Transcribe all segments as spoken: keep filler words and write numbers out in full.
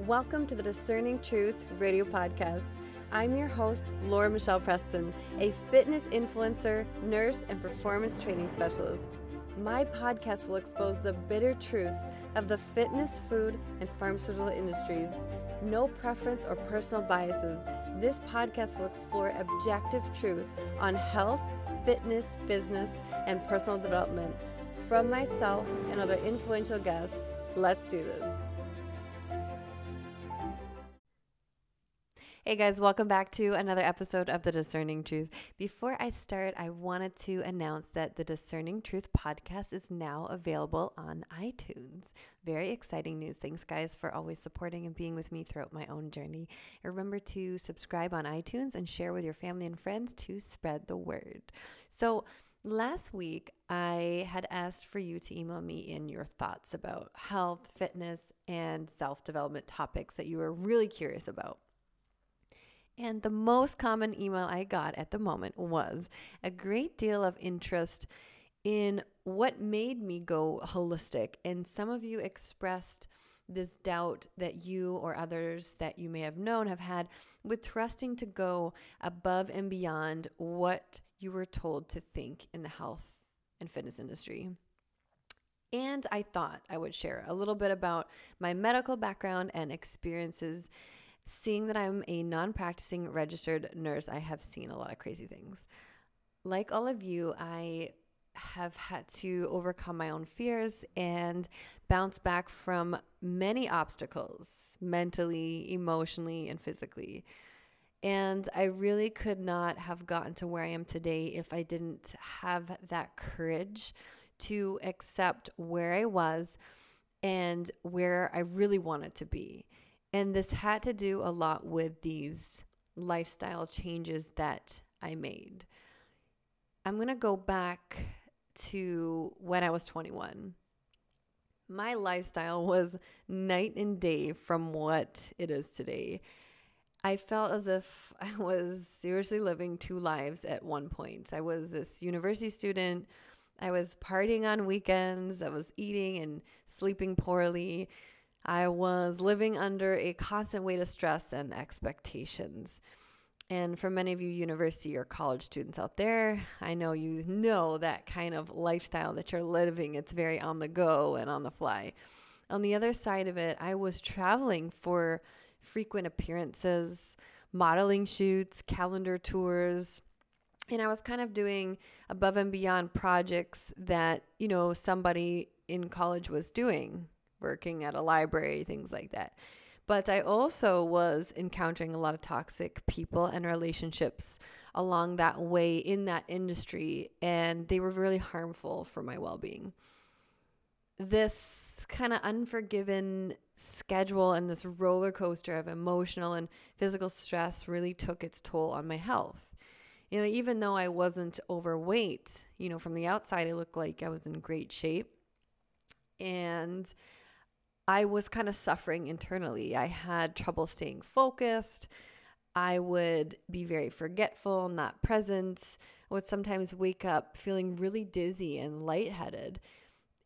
Welcome to the Discerning Truth radio podcast. I'm your host, Laura Michelle Preston, a fitness influencer, nurse, and performance training specialist. My podcast will expose the bitter truths of the fitness, food, and pharmaceutical industries. No preference or personal biases. This podcast will explore objective truth on health, fitness, business, and personal development. From myself and other influential guests, let's do this. Hey guys, welcome back to another episode of The Discerning Truth. Before I start, I wanted to announce that The Discerning Truth podcast is now available on iTunes. Very exciting news. Thanks guys for always supporting and being with me throughout my own journey. Remember to subscribe on iTunes and share with your family and friends to spread the word. So last week, I had asked for you to email me in your thoughts about health, fitness, and self-development topics that you were really curious about. And the most common email I got at the moment was a great deal of interest in what made me go holistic. And some of you expressed this doubt that you or others that you may have known have had with trusting to go above and beyond what you were told to think in the health and fitness industry. And I thought I would share a little bit about my medical background and experiences. Seeing that I'm a non-practicing registered nurse, I have seen a lot of crazy things. Like all of you, I have had to overcome my own fears and bounce back from many obstacles, mentally, emotionally, and physically. And I really could not have gotten to where I am today if I didn't have that courage to accept where I was and where I really wanted to be. And this had to do a lot with these lifestyle changes that I made. I'm going to go back to when I was twenty-one. My lifestyle was night and day from what it is today. I felt as if I was seriously living two lives at one point. I was this university student. I was partying on weekends. I was eating and sleeping poorly. I was living under a constant weight of stress and expectations. And for many of you university or college students out there, I know you know that kind of lifestyle that you're living. It's very on the go and on the fly. On the other side of it, I was traveling for frequent appearances, modeling shoots, calendar tours, and I was kind of doing above and beyond projects that, you know, somebody in college was doing. Working at a library, things like that. But I also was encountering a lot of toxic people and relationships along that way in that industry, and they were really harmful for my well-being. This kind of unforgiven schedule and this roller coaster of emotional and physical stress really took its toll on my health. You know, even though I wasn't overweight, you know, from the outside, it looked like I was in great shape. And I was kind of suffering internally. I had trouble staying focused. I would be very forgetful, not present. I would sometimes wake up feeling really dizzy and lightheaded.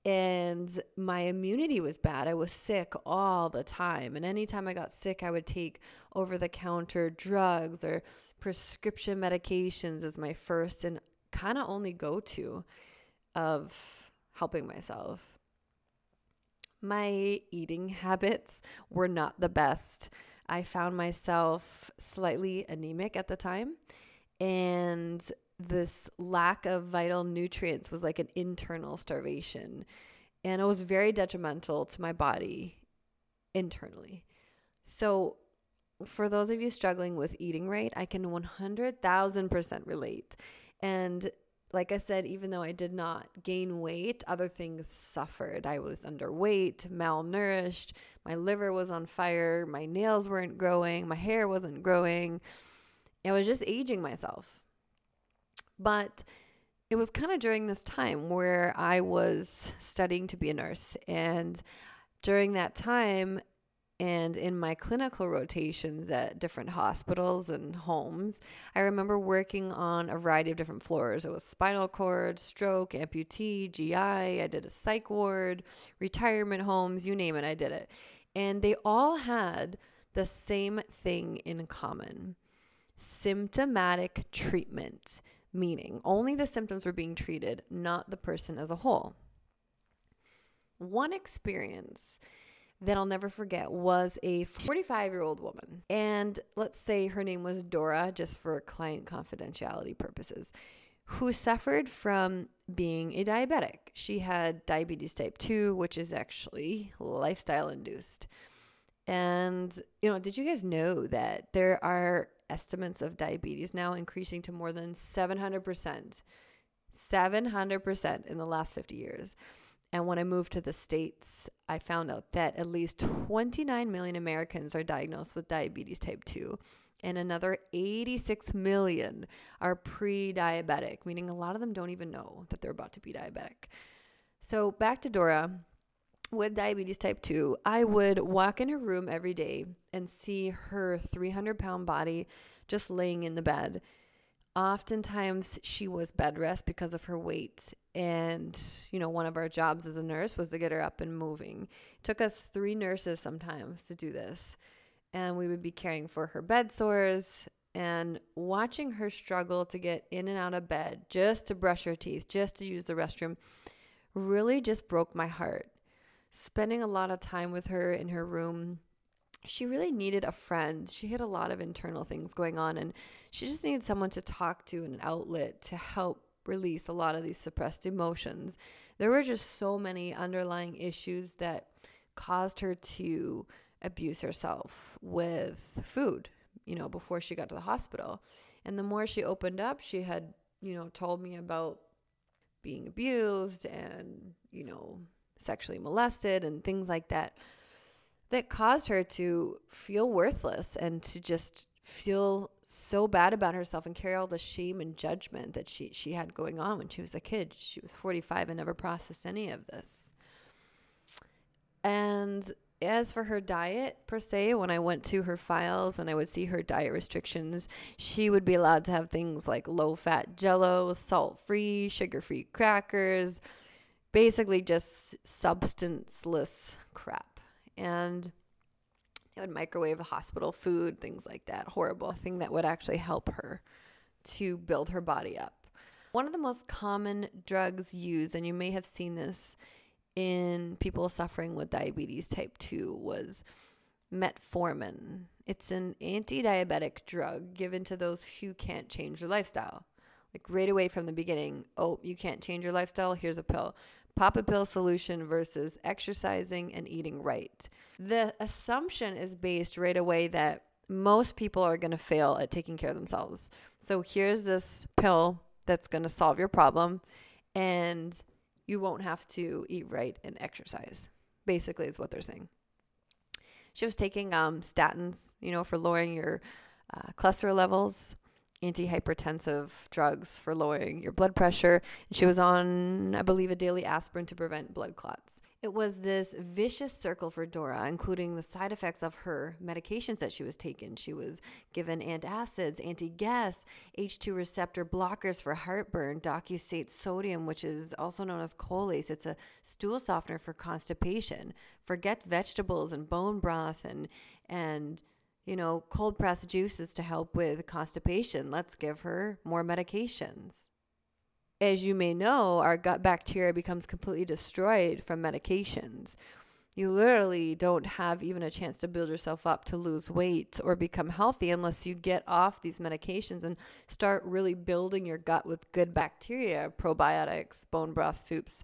And my immunity was bad. I was sick all the time. And anytime I got sick, I would take over-the-counter drugs or prescription medications as my first and kind of only go-to of helping myself. My eating habits were not the best. I found myself slightly anemic at the time, and this lack of vital nutrients was like an internal starvation, and it was very detrimental to my body internally. So for those of you struggling with eating right, I can one hundred thousand percent relate. And like I said, even though I did not gain weight, other things suffered. I was underweight, malnourished, my liver was on fire, my nails weren't growing, my hair wasn't growing. I was just aging myself. But it was kind of during this time where I was studying to be a nurse. And during that time, and in my clinical rotations at different hospitals and homes, I remember working on a variety of different floors. It was spinal cord, stroke, amputee, G I. I did a psych ward, retirement homes, you name it, I did it. And they all had the same thing in common: symptomatic treatment, meaning only the symptoms were being treated, not the person as a whole. One experience that I'll never forget was a forty-five-year-old woman. And let's say her name was Dora, just for client confidentiality purposes, who suffered from being a diabetic. She had diabetes type two, which is actually lifestyle-induced. And, you know, did you guys know that there are estimates of diabetes now increasing to more than seven hundred percent, seven hundred percent in the last fifty years? And when I moved to the States, I found out that at least twenty-nine million Americans are diagnosed with diabetes type two, and another eighty-six million are pre-diabetic, meaning a lot of them don't even know that they're about to be diabetic. So back to Dora. With diabetes type two, I would walk in her room every day and see her three hundred pound body just laying in the bed. Oftentimes she was bed rest because of her weight. And, you know, one of our jobs as a nurse was to get her up and moving. It took us three nurses sometimes to do this. And we would be caring for her bed sores and watching her struggle to get in and out of bed, just to brush her teeth, just to use the restroom, really just broke my heart. Spending a lot of time with her in her room, she really needed a friend. She had a lot of internal things going on, and she just needed someone to talk to and an outlet to help release a lot of these suppressed emotions. There were just so many underlying issues that caused her to abuse herself with food, you know, before she got to the hospital. And the more she opened up, she had, you know, told me about being abused and, you know, sexually molested and things like that, that caused her to feel worthless and to just feel so bad about herself and carry all the shame and judgment that she, she had going on when she was a kid. She was forty-five and never processed any of this. And as for her diet, per se, when I went to her files and I would see her diet restrictions, she would be allowed to have things like low-fat Jell-O, salt-free, sugar-free crackers, basically just substanceless crap. And it would microwave the hospital food, things like that, horrible thing that would actually help her to build her body up. One of the most common drugs used, and you may have seen this in people suffering with diabetes type two, was metformin. It's an anti-diabetic drug given to those who can't change their lifestyle. Like right away from the beginning, oh, you can't change your lifestyle, here's a pill. Pop a pill solution versus exercising and eating right. The assumption is based right away that most people are going to fail at taking care of themselves. So here's this pill that's going to solve your problem, and you won't have to eat right and exercise, basically is what they're saying. She was taking um, statins, you know, for lowering your uh, cholesterol levels, antihypertensive drugs for lowering your blood pressure. And she was on, I believe, a daily aspirin to prevent blood clots. It was this vicious circle for Dora, including the side effects of her medications that she was taking. She was given antacids, anti-gas, H two receptor blockers for heartburn, docusate sodium, which is also known as Colace. It's a stool softener for constipation. Forget vegetables and bone broth and and you know, cold pressed juices to help with constipation. Let's give her more medications. As you may know, our gut bacteria becomes completely destroyed from medications. You literally don't have even a chance to build yourself up to lose weight or become healthy unless you get off these medications and start really building your gut with good bacteria, probiotics, bone broth soups,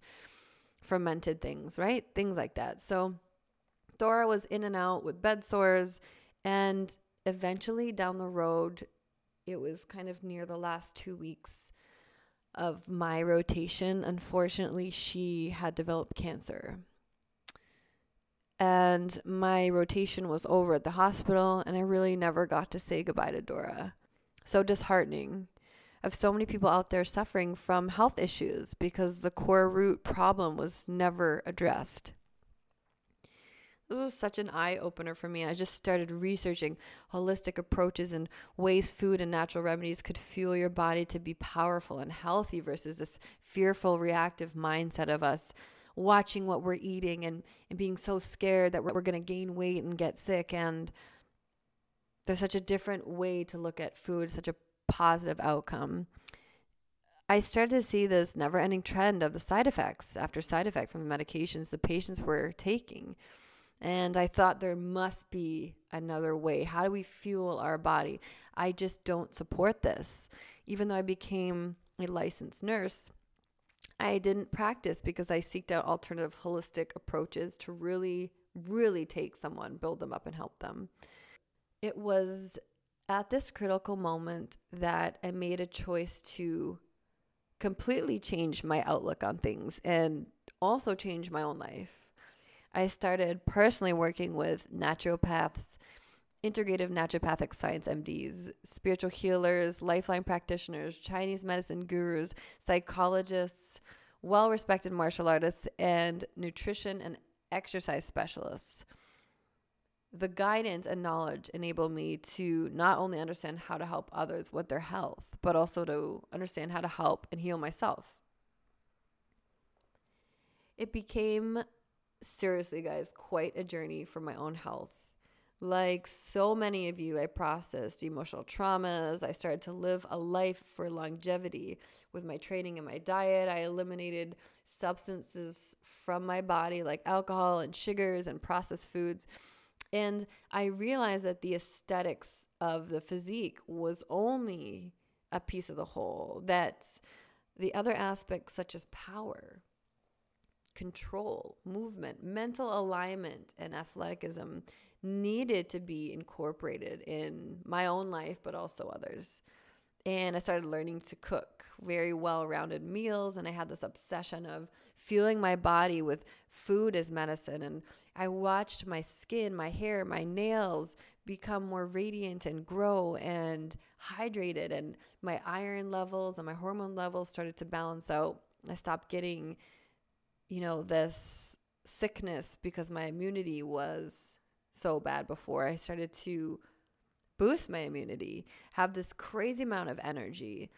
fermented things, right? Things like that. So Dora was in and out with bed sores. And eventually down the road, it was kind of near the last two weeks of my rotation. Unfortunately, she had developed cancer. And my rotation was over at the hospital, and I really never got to say goodbye to Dora. So disheartening. I have so many people out there suffering from health issues because the core root problem was never addressed. This was such an eye-opener for me. I just started researching holistic approaches and ways food and natural remedies could fuel your body to be powerful and healthy versus this fearful, reactive mindset of us watching what we're eating and, and being so scared that we're, we're going to gain weight and get sick. And there's such a different way to look at food, such a positive outcome. I started to see this never-ending trend of the side effects after side effect from the medications the patients were taking. And I thought there must be another way. How do we fuel our body? I just don't support this. Even though I became a licensed nurse, I didn't practice because I seeked out alternative holistic approaches to really, really take someone, build them up and help them. It was at this critical moment that I made a choice to completely change my outlook on things and also change my own life. I started personally working with naturopaths, integrative naturopathic science M Ds, spiritual healers, lifeline practitioners, Chinese medicine gurus, psychologists, well-respected martial artists, and nutrition and exercise specialists. The guidance and knowledge enabled me to not only understand how to help others with their health, but also to understand how to help and heal myself. It became, seriously guys, quite a journey for my own health. Like so many of you, I processed emotional traumas. I started to live a life for longevity with my training and my diet. I eliminated substances from my body like alcohol and sugars and processed foods. And I realized that the aesthetics of the physique was only a piece of the whole, that the other aspects such as power, control, movement, mental alignment, and athleticism needed to be incorporated in my own life, but also others. And I started learning to cook very well-rounded meals, and I had this obsession of fueling my body with food as medicine. And I watched my skin, my hair, my nails become more radiant and grow and hydrated, and my iron levels and my hormone levels started to balance out. I stopped getting, you know, this sickness because my immunity was so bad before. I started to boost my immunity, have this crazy amount of energy.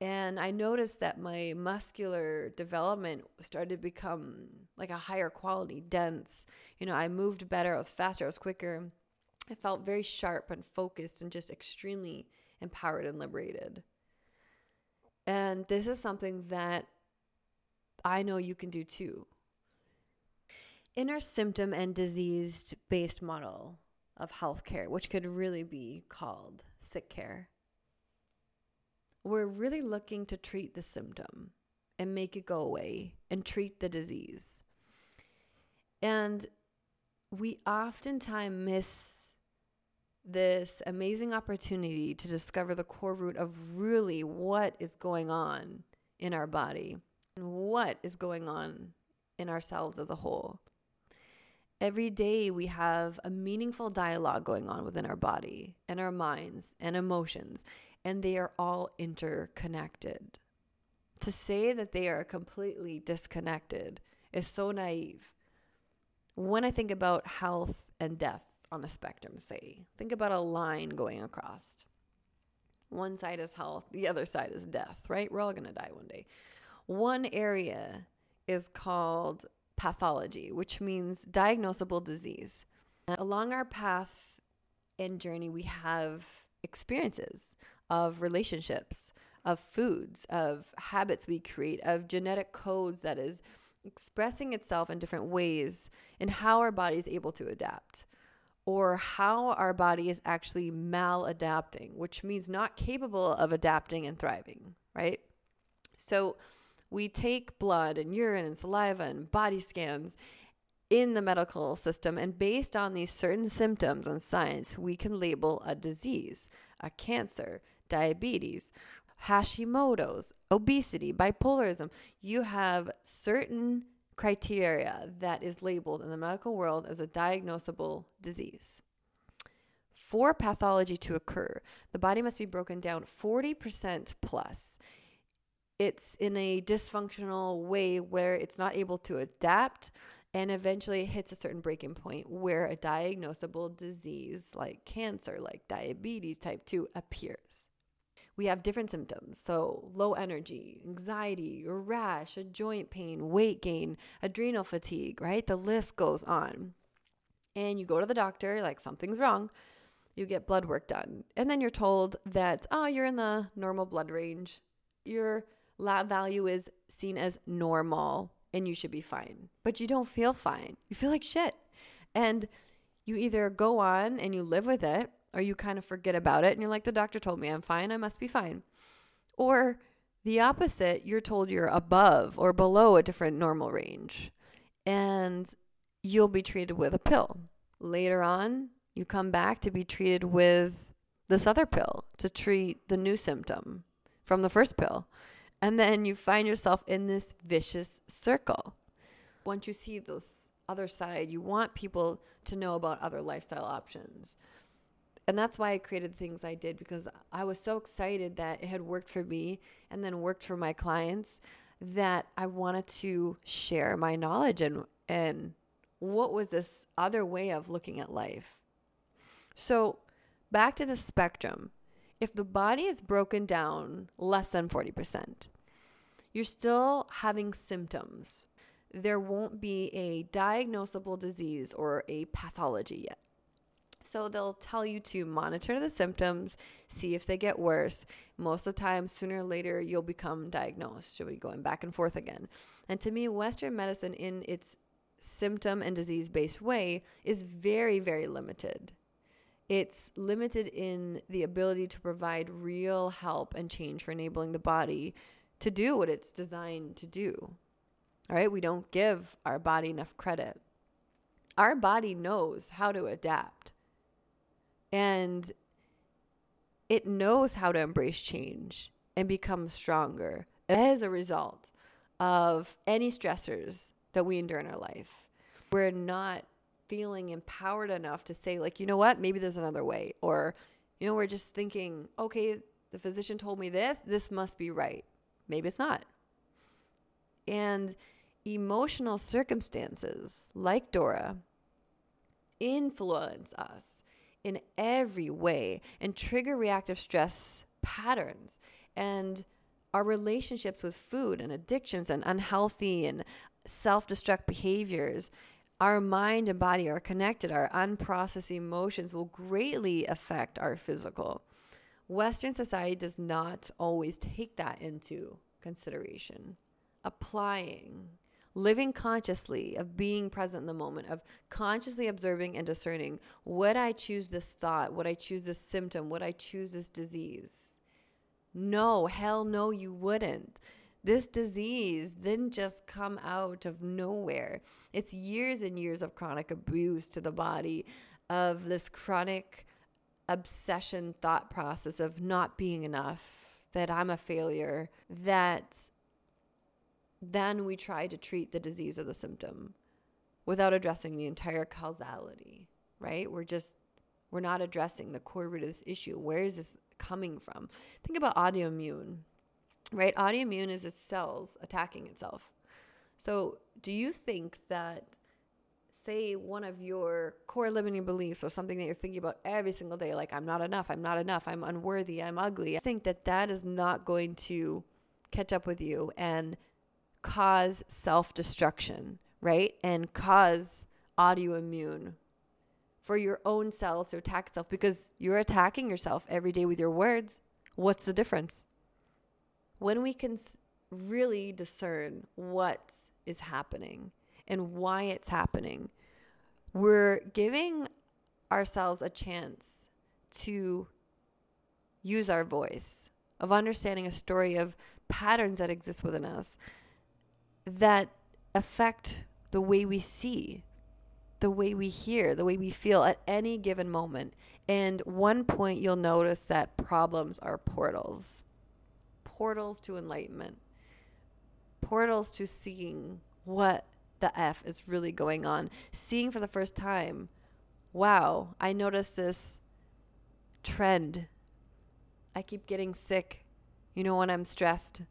And I noticed that my muscular development started to become like a higher quality, dense. You know, I moved better, I was faster, I was quicker. I felt very sharp and focused and just extremely empowered and liberated. And this is something that I know you can do too. In our symptom and disease-based model of healthcare, which could really be called sick care, we're really looking to treat the symptom and make it go away and treat the disease. And we oftentimes miss this amazing opportunity to discover the core root of really what is going on in our body and what is going on in ourselves as a whole. Every day we have a meaningful dialogue going on within our body and our minds and emotions, and they are all interconnected. To say that they are completely disconnected is so naive. When I think about health and death on a spectrum, say, think about a line going across. One side is health, the other side is death, right? We're all going to die one day. One area is called pathology, which means diagnosable disease. And along our path and journey, we have experiences of relationships, of foods, of habits we create, of genetic codes that is expressing itself in different ways in how our body is able to adapt, or how our body is actually maladapting, which means not capable of adapting and thriving, right? So we take blood and urine and saliva and body scans in the medical system, and based on these certain symptoms and signs, we can label a disease, a cancer, diabetes, Hashimoto's, obesity, bipolarism. You have certain criteria that is labeled in the medical world as a diagnosable disease. For pathology to occur, the body must be broken down forty percent plus. It's in a dysfunctional way where it's not able to adapt, and eventually it hits a certain breaking point where a diagnosable disease like cancer, like diabetes type two appears. we have different symptoms. So low energy, anxiety, a rash, a joint pain, weight gain, adrenal fatigue, right? The list goes on. And you go to the doctor, like something's wrong. You get blood work done. And then you're told that, oh, you're in the normal blood range. Your lab value is seen as normal and you should be fine. But you don't feel fine. You feel like shit. And you either go on and you live with it, or you kind of forget about it and you're like, the doctor told me I'm fine, I must be fine. Or the opposite, you're told you're above or below a different normal range and you'll be treated with a pill. Later on, you come back to be treated with this other pill to treat the new symptom from the first pill. And then you find yourself in this vicious circle. Once you see this other side, you want people to know about other lifestyle options. And that's why I created the things I did, because I was so excited that it had worked for me and then worked for my clients that I wanted to share my knowledge and and what was this other way of looking at life. So back to the spectrum. If the body is broken down less than forty percent, you're still having symptoms. There won't be a diagnosable disease or a pathology yet. So they'll tell you to monitor the symptoms, see if they get worse. Most of the time, sooner or later, you'll become diagnosed. You'll be going back and forth again. And to me, Western medicine in its symptom and disease-based way is very, very limited. It's limited in the ability to provide real help and change for enabling the body to do what it's designed to do. All right, we don't give our body enough credit. Our body knows how to adapt. And it knows how to embrace change and become stronger as a result of any stressors that we endure in our life. We're not feeling empowered enough to say, like, you know what, maybe there's another way. Or, you know, we're just thinking, okay, the physician told me this, this must be right. Maybe it's not. And emotional circumstances, like Dora, influence us in every way and trigger reactive stress patterns, and our relationships with food and addictions and unhealthy and self-destruct behaviors. Our mind and body are connected. Our unprocessed emotions will greatly affect our physical. Western society does not always take that into consideration. Applying, living consciously, of being present in the moment, of consciously observing and discerning, would I choose this thought? Would I choose this symptom? Would I choose this disease? No, hell no, you wouldn't. This disease didn't just come out of nowhere. It's years and years of chronic abuse to the body, of this chronic obsession thought process of not being enough, that I'm a failure, that then we try to treat the disease or the symptom without addressing the entire causality, right? We're just, we're not addressing the core root of this issue. Where is this coming from? Think about autoimmune, right? Autoimmune is its cells attacking itself. So do you think that, say, one of your core limiting beliefs or something that you're thinking about every single day, like I'm not enough, I'm not enough, I'm unworthy, I'm ugly, I think that that is not going to catch up with you and cause self-destruction, right? And cause autoimmune for your own cells to attack itself, because you're attacking yourself every day with your words. What's the difference? When we can really discern what is happening and why it's happening, we're giving ourselves a chance to use our voice, of understanding a story of patterns that exist within us that affect the way we see, the way we hear, the way we feel at any given moment. And one point you'll notice that problems are portals. Portals to enlightenment. Portals to seeing what the F is really going on. Seeing for the first time, wow, I noticed this trend. I keep getting sick. You know, when I'm stressed,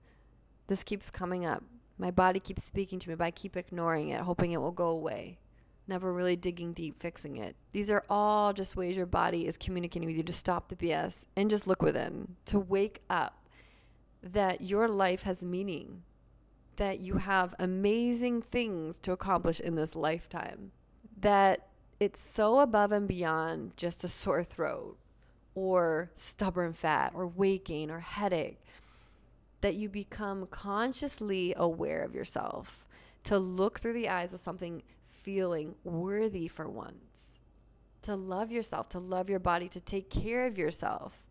this keeps coming up. My body keeps speaking to me, but I keep ignoring it, hoping it will go away. never really digging deep, fixing it. These are all just ways your body is communicating with you to stop the B S and just look within, to wake up that your life has meaning, that you have amazing things to accomplish in this lifetime, that it's so above and beyond just a sore throat or stubborn fat or weight gain or headache, that you become consciously aware of yourself to look through the eyes of something feeling worthy for once, to love yourself, to love your body, to take care of yourself.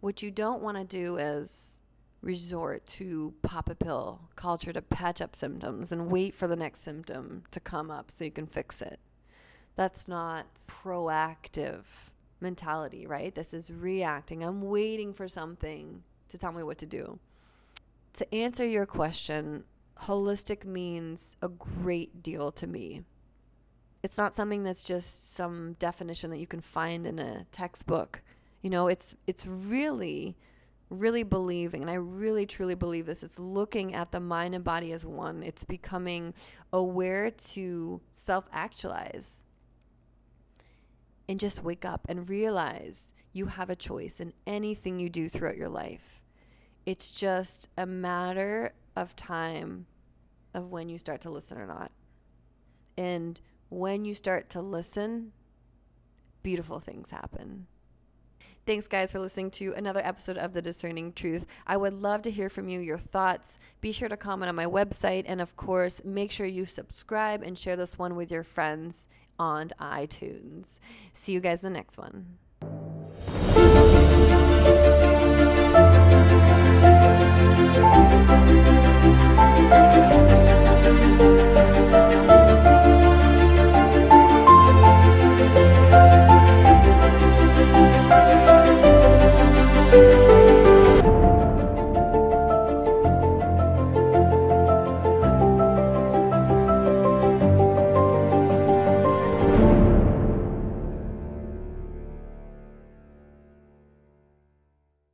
What you don't want to do is resort to pop a pill culture to patch up symptoms and wait for the next symptom to come up so you can fix it. That's not proactive mentality, right? This is reacting. I'm waiting for something to tell me what to do. To answer your question, holistic means a great deal to me. It's not something that's just some definition that you can find in a textbook. You know, it's it's really really believing, and I really truly believe this, it's looking at the mind and body as one. It's becoming aware to self-actualize and just wake up and realize you have a choice in anything you do throughout your life. It's just a matter of time of when you start to listen or not. And when you start to listen, beautiful things happen. Thanks, guys, for listening to another episode of The Discerning Truth. I would love to hear from you, your thoughts. Be sure to comment on my website. And, of course, make sure you subscribe and share this one with your friends on iTunes. See you guys in the next one.